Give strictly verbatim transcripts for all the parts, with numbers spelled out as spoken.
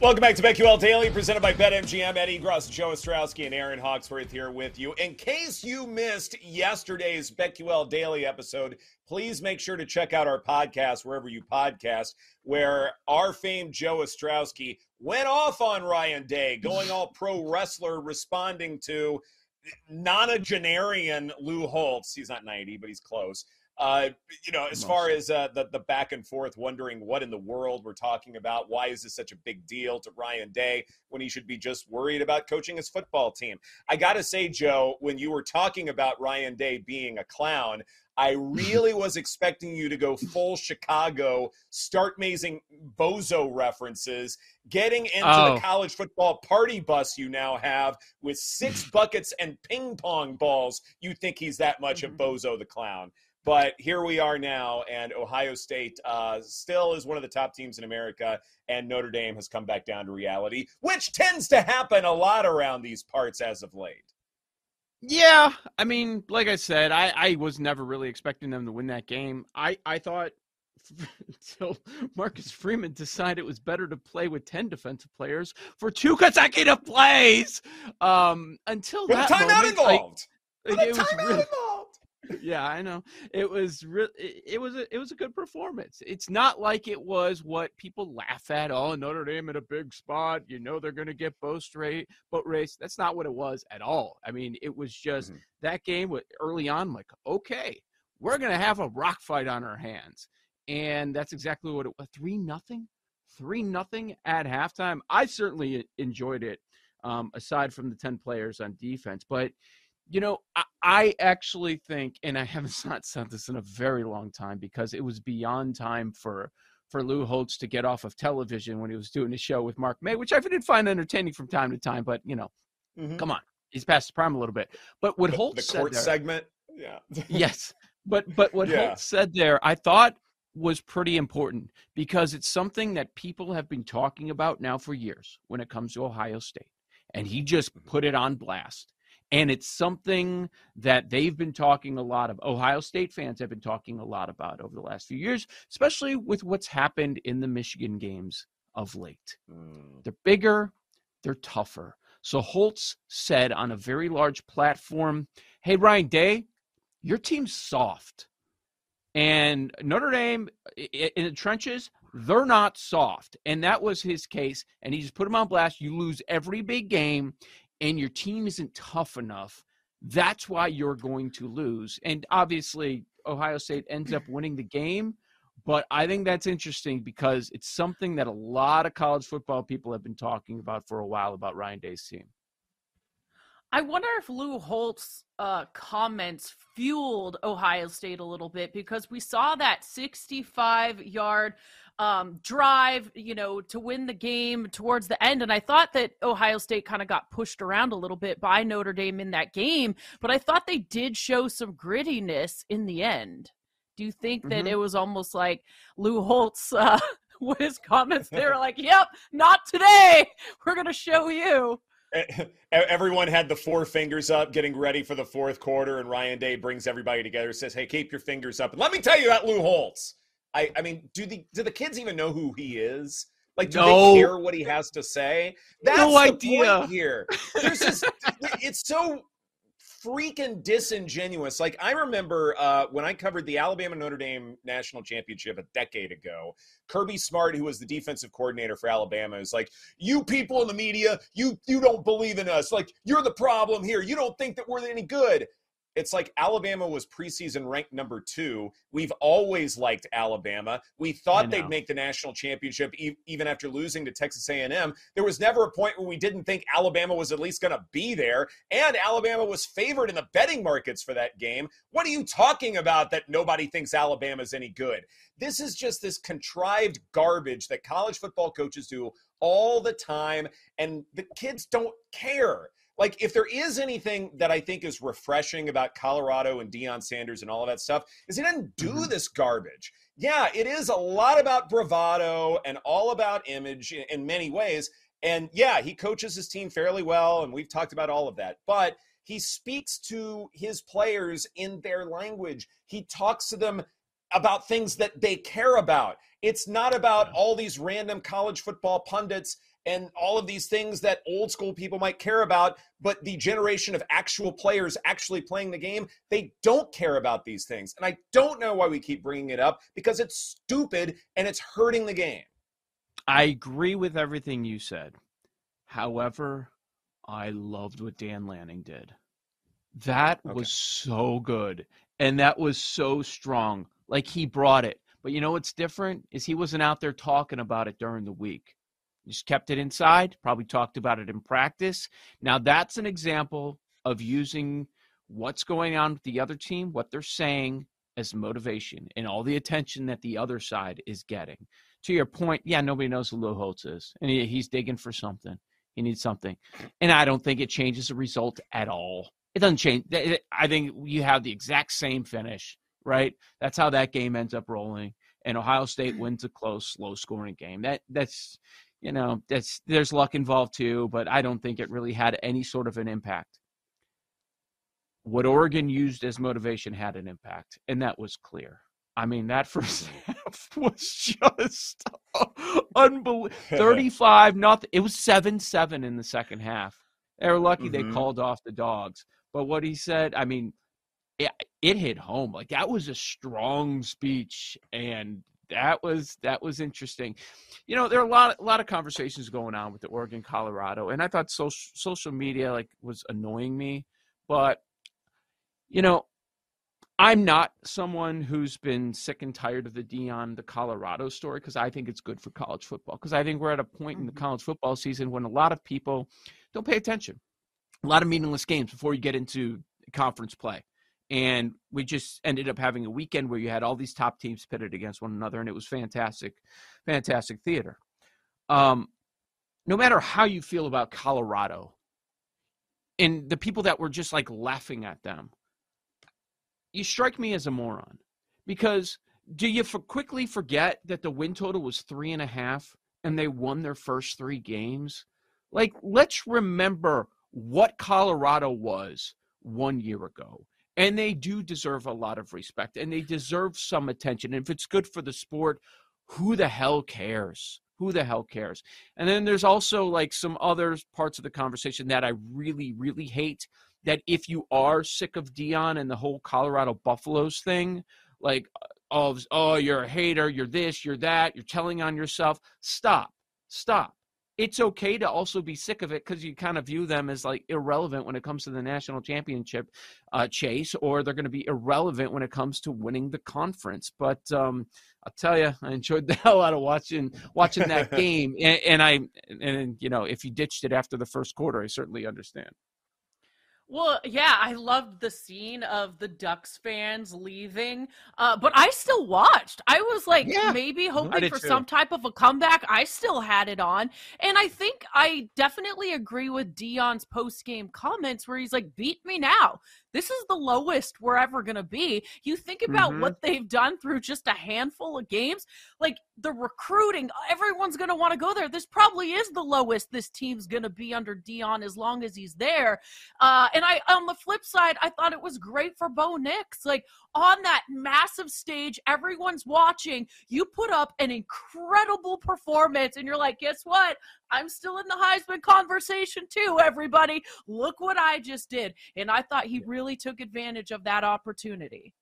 Welcome back to BetQL Daily, presented by BetMGM. Ed Egros, Joe Ostrowski, and Erin Hawksworth here with you. In case you missed yesterday's BetQL Daily episode, please make sure to check out our podcast, wherever you podcast, where our famed Joe Ostrowski went off on Ryan Day, going all pro wrestler, responding to nonagenarian Lou Holtz. He's not ninety, but he's close. Uh, you know, as far as uh, the, the back and forth, wondering what in the world we're talking about, why is this such a big deal to Ryan Day when he should be just worried about coaching his football team? I got to say, Joe, when you were talking about Ryan Day being a clown, I really was expecting you to go full Chicago, start mazing bozo references, getting into oh. the college football party bus you now have with six buckets and ping pong balls. You think he's that much of Bozo the Clown. But here we are now, and Ohio State uh, still is one of the top teams in America, and Notre Dame has come back down to reality, which tends to happen a lot around these parts as of late. Yeah, I mean, like I said, I, I was never really expecting them to win that game. I, I thought until Marcus Freeman decided it was better to play with ten defensive players for two consecutive plays. Um, until with that time moment, involved. I, with it was timeout really, involved. Yeah, I know. It was re- it was a, it was a good performance. It's not like it was what people laugh at. Oh, Notre Dame in a big spot. You know they're going to get boat straight boat race. That's not what it was at all. I mean, it was just mm-hmm. that game early on. Like, okay, we're going to have a rock fight on our hands, and that's exactly what it was. Three nothing, three nothing at halftime. I certainly enjoyed it. Um, aside from the ten players on defense, but. You know, I, I actually think, and I haven't not said this in a very long time because it was beyond time for, for Lou Holtz to get off of television when he was doing his show with Mark May, which I did find entertaining from time to time, but, you know, mm-hmm. come on. He's past the prime a little bit. But what the, Holtz the court said there, segment? Yeah. yes. But, but what yeah. Holtz said there, I thought was pretty important because it's something that people have been talking about now for years when it comes to Ohio State. And he just put it on blast. And it's something that they've been talking a lot of. Ohio State fans have been talking a lot about over the last few years, especially with what's happened in the Michigan games of late. Mm. They're bigger, they're tougher. So Holtz said on a very large platform, hey, Ryan Day, your team's soft. And Notre Dame in the trenches, they're not soft. And that was his case. And he just put them on blast. You lose every big game. And your team isn't tough enough, that's why you're going to lose. And obviously, Ohio State ends up winning the game, but I think that's interesting because it's something that a lot of college football people have been talking about for a while about Ryan Day's team. I wonder if Lou Holtz's uh, comments fueled Ohio State a little bit because we saw that sixty-five-yard um, drive, you know, to win the game towards the end. And I thought that Ohio State kind of got pushed around a little bit by Notre Dame in that game, but I thought they did show some grittiness in the end. Do you think mm-hmm. that it was almost like Lou Holtz, uh, with his comments there, like, yep, not today. We're going to show you. Everyone had the four fingers up getting ready for the fourth quarter, and Ryan Day brings everybody together and says, hey, keep your fingers up. And let me tell you about Lou Holtz. I, I mean, do the do the kids even know who he is? Like, do no. they care what he has to say? That's no the idea. Point here. There's just, it's so freaking disingenuous. Like, I remember uh, when I covered the Alabama-Notre Dame National Championship a decade ago, Kirby Smart, who was the defensive coordinator for Alabama, is like, you people in the media, you you don't believe in us. Like, you're the problem here. You don't think that we're any good. It's like Alabama was preseason ranked number two. We've always liked Alabama. We thought they'd make the national championship e- even after losing to Texas A and M. There was never a point where we didn't think Alabama was at least going to be there, and Alabama was favored in the betting markets for that game. What are you talking about that nobody thinks Alabama's any good? This is just this contrived garbage that college football coaches do all the time, and the kids don't care. Like, if there is anything that I think is refreshing about Colorado and Deion Sanders and all of that stuff, is he doesn't do mm-hmm. this garbage. Yeah, it is a lot about bravado and all about image in many ways. And, yeah, he coaches his team fairly well, and we've talked about all of that. But he speaks to his players in their language. He talks to them about things that they care about. It's not about all these random college football pundits and all of these things that old school people might care about, but the generation of actual players actually playing the game, they don't care about these things. And I don't know why we keep bringing it up, because it's stupid and it's hurting the game. I agree with everything you said. However, I loved what Dan Lanning did. That okay. was so good. And that was so strong. Like, he brought it. But you know what's different is he wasn't out there talking about it during the week. Just kept it inside, probably talked about it in practice. Now, that's an example of using what's going on with the other team, what they're saying, as motivation and all the attention that the other side is getting. To your point, yeah, nobody knows who Lou Holtz is, and he, he's digging for something. He needs something. And I don't think it changes the result at all. It doesn't change. I think you have the exact same finish, right? That's how that game ends up rolling, and Ohio State wins a close, low-scoring game. That That's – You know, that's, there's luck involved too, but I don't think it really had any sort of an impact. What Oregon used as motivation had an impact, and that was clear. I mean, that first half was just unbelievable. thirty-five nothing. It was seven seven in the second half. They were lucky mm-hmm. they called off the dogs. But what he said, I mean, it, it hit home. Like, that was a strong speech, and – That was that was interesting. You know, there are a lot a lot of conversations going on with the Oregon, Colorado, and I thought social social media like was annoying me, but you know, I'm not someone who's been sick and tired of the Deion, the Colorado story, because I think it's good for college football, because I think we're at a point in the college football season when a lot of people don't pay attention. A lot of meaningless games before you get into conference play. And we just ended up having a weekend where you had all these top teams pitted against one another, and it was fantastic, fantastic theater. Um, no matter how you feel about Colorado and the people that were just like laughing at them, you strike me as a moron, because do you for quickly forget that the win total was three and a half and they won their first three games? Like, let's remember what Colorado was one year ago. And they do deserve a lot of respect, and they deserve some attention. And if it's good for the sport, who the hell cares? Who the hell cares? And then there's also like some other parts of the conversation that I really, really hate, that if you are sick of Deion and the whole Colorado Buffaloes thing, like, oh, oh, you're a hater, you're this, you're that, you're telling on yourself. Stop, stop. It's okay to also be sick of it, because you kind of view them as like irrelevant when it comes to the national championship uh, chase, or they're going to be irrelevant when it comes to winning the conference. But um, I'll tell you, I enjoyed the hell out of watching watching that game, and, and I and you know, if you ditched it after the first quarter, I certainly understand. Well, yeah, I loved the scene of the Ducks fans leaving, uh, but I still watched. I was like yeah, maybe hoping for too. some type of a comeback. I still had it on. And I think I definitely agree with Deion's post-game comments where he's like, beat me now. this is the lowest we're ever going to be. You think about mm-hmm. what they've done through just a handful of games, like the recruiting, everyone's going to want to go there. This probably is the lowest this team's going to be under Deion as long as he's there. Uh, and I, on the flip side, I thought it was great for Bo Nix. Like on that massive stage, everyone's watching. You put up an incredible performance and you're like, guess what? I'm still in the Heisman conversation too, everybody. Look what I just did. And I thought he really took advantage of that opportunity.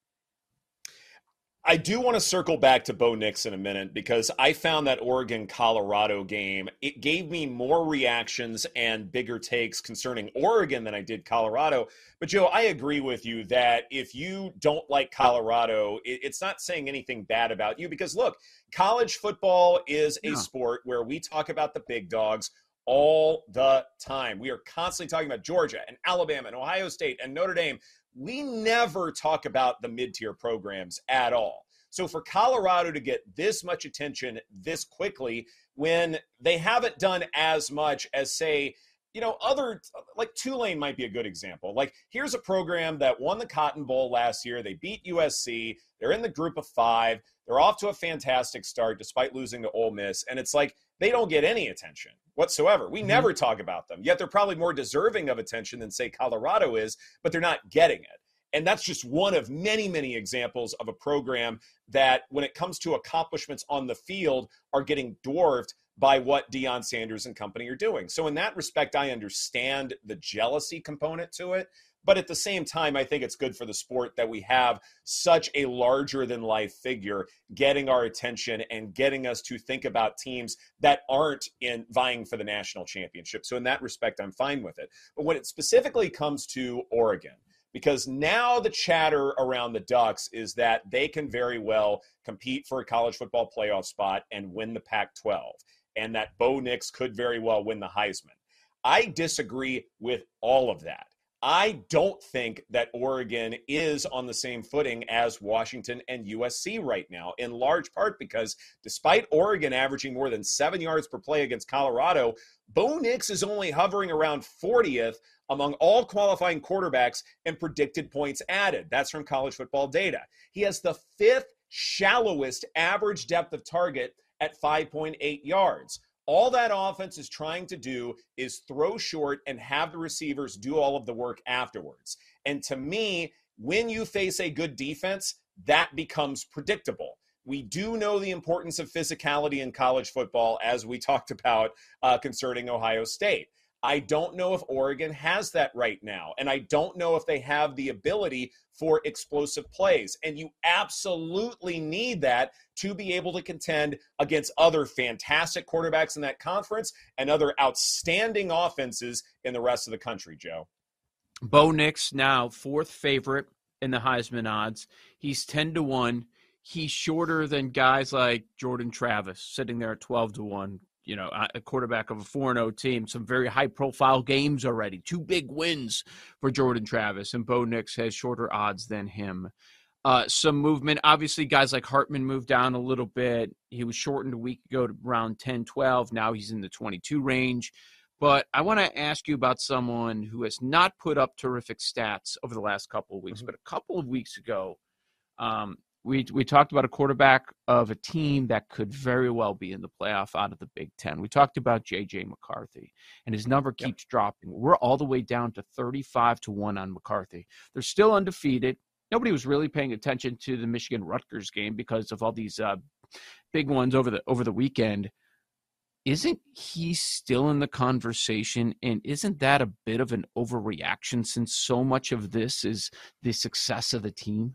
I do want to circle back to Bo Nix in a minute because I found that Oregon-Colorado game, it gave me more reactions and bigger takes concerning Oregon than I did Colorado. But, Joe, I agree with you that if you don't like Colorado, it's not saying anything bad about you because, look, college football is a yeah. sport where we talk about the big dogs all the time. We are constantly talking about Georgia and Alabama and Ohio State and Notre Dame. We never talk about the mid-tier programs at all. So for Colorado to get this much attention this quickly when they haven't done as much as, say, you know, other – like Tulane might be a good example. Like here's a program that won the Cotton Bowl last year. They beat U S C. They're in the group of five. They're off to a fantastic start despite losing to Ole Miss. And it's like they don't get any attention whatsoever. We mm-hmm. never talk about them. Yet they're probably more deserving of attention than, say, Colorado is, but they're not getting it. And that's just one of many, many examples of a program that, when it comes to accomplishments on the field, are getting dwarfed by what Deion Sanders and company are doing. So in that respect, I understand the jealousy component to it. But at the same time, I think it's good for the sport that we have such a larger-than-life figure getting our attention and getting us to think about teams that aren't in vying for the national championship. So in that respect, I'm fine with it. But when it specifically comes to Oregon, because now the chatter around the Ducks is that they can very well compete for a college football playoff spot and win the Pac twelve, and that Bo Nix could very well win the Heisman. I disagree with all of that. I don't think that Oregon is on the same footing as Washington and U S C right now, in large part because despite Oregon averaging more than seven yards per play against Colorado, Bo Nix is only hovering around fortieth among all qualifying quarterbacks and predicted points added. That's from College Football Data. He has the fifth shallowest average depth of target at five point eight yards. All that offense is trying to do is throw short and have the receivers do all of the work afterwards. And to me, when you face a good defense, that becomes predictable. We do know the importance of physicality in college football, as we talked about uh, concerning Ohio State. I don't know if Oregon has that right now, and I don't know if they have the ability for explosive plays. And you absolutely need that to be able to contend against other fantastic quarterbacks in that conference and other outstanding offenses in the rest of the country, Joe. Bo Nix now fourth favorite in the Heisman odds. He's ten to one. He's shorter than guys like Jordan Travis sitting there at twelve to one. You know, a quarterback of a four and oh team, some very high-profile games already, two big wins for Jordan Travis, and Bo Nix has shorter odds than him. Uh, some movement. Obviously, guys like Hartman moved down a little bit. He was shortened a week ago to around ten, twelve. Now he's in the twenty-two range. But I want to ask you about someone who has not put up terrific stats over the last couple of weeks, mm-hmm. but a couple of weeks ago, um, We we talked about a quarterback of a team that could very well be in the playoff out of the Big Ten. We talked about J J McCarthy, and his number keeps yep. dropping. We're all the way down to thirty-five to one on McCarthy. They're still undefeated. Nobody was really paying attention to the Michigan Rutgers game because of all these uh, big ones over the over the weekend. Isn't he still in the conversation, and isn't that a bit of an overreaction since so much of this is the success of the team?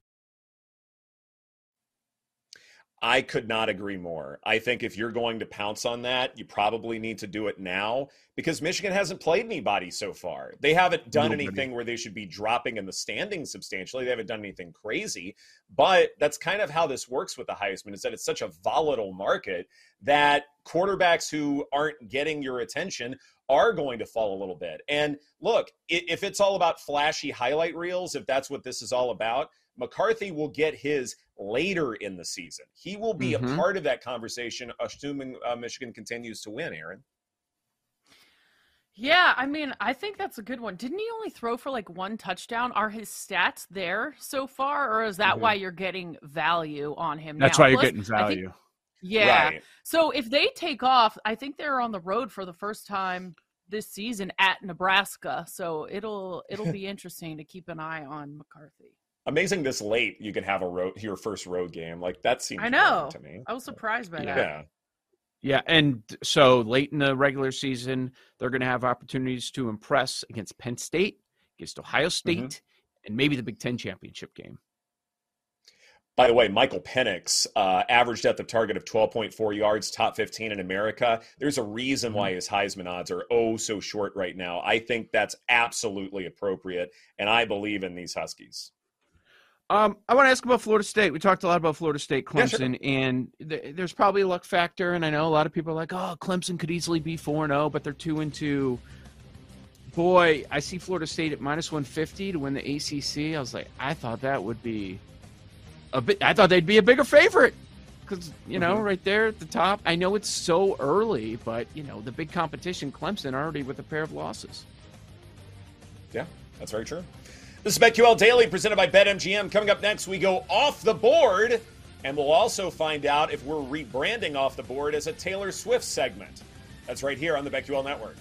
I could not agree more. I think if you're going to pounce on that, you probably need to do it now because Michigan hasn't played anybody so far. They haven't done Nobody. anything where they should be dropping in the standings substantially. They haven't done anything crazy, but that's kind of how this works with the Heisman, is that it's such a volatile market that quarterbacks who aren't getting your attention are going to fall a little bit. And look, if it's all about flashy highlight reels, if that's what this is all about, McCarthy will get his later in the season. He will be mm-hmm. a part of that conversation, assuming uh, Michigan continues to win, Erin. Yeah, I mean, I think that's a good one. Didn't he only throw for like one touchdown? Are his stats there so far, or is that mm-hmm. why you're getting value on him that's now? That's why you're Plus, getting value. Think, yeah. Right. So if they take off, I think they're on the road for the first time this season at Nebraska. So it'll it'll be interesting to keep an eye on McCarthy. Amazing this late you can have a road your first road game. Like that seems I know. to me. I was surprised by yeah. that. Yeah. Yeah, and so late in the regular season, they're going to have opportunities to impress against Penn State, against Ohio State, mm-hmm. and maybe the Big Ten championship game. By the way, Michael Penix, uh, average depth of target of twelve point four yards, top fifteen in America. There's a reason why his Heisman odds are oh so short right now. I think that's absolutely appropriate, and I believe in these Huskies. Um, I want to ask about Florida State. We talked a lot about Florida State, Clemson, yeah, sure. and th- there's probably a luck factor. And I know a lot of people are like, oh, Clemson could easily be four and oh, but they're two and two. Boy, I see Florida State at minus one fifty to win the A C C. I was like, I thought that would be a bit, I thought they'd be a bigger favorite because, you know, mm-hmm. right there at the top. I know it's so early, but, you know, the big competition, Clemson, already with a pair of losses. Yeah, that's very true. This is BetQL Daily presented by BetMGM. Coming up next, we go off the board, and we'll also find out if we're rebranding off the board as a Taylor Swift segment. That's right here on the BetQL Network.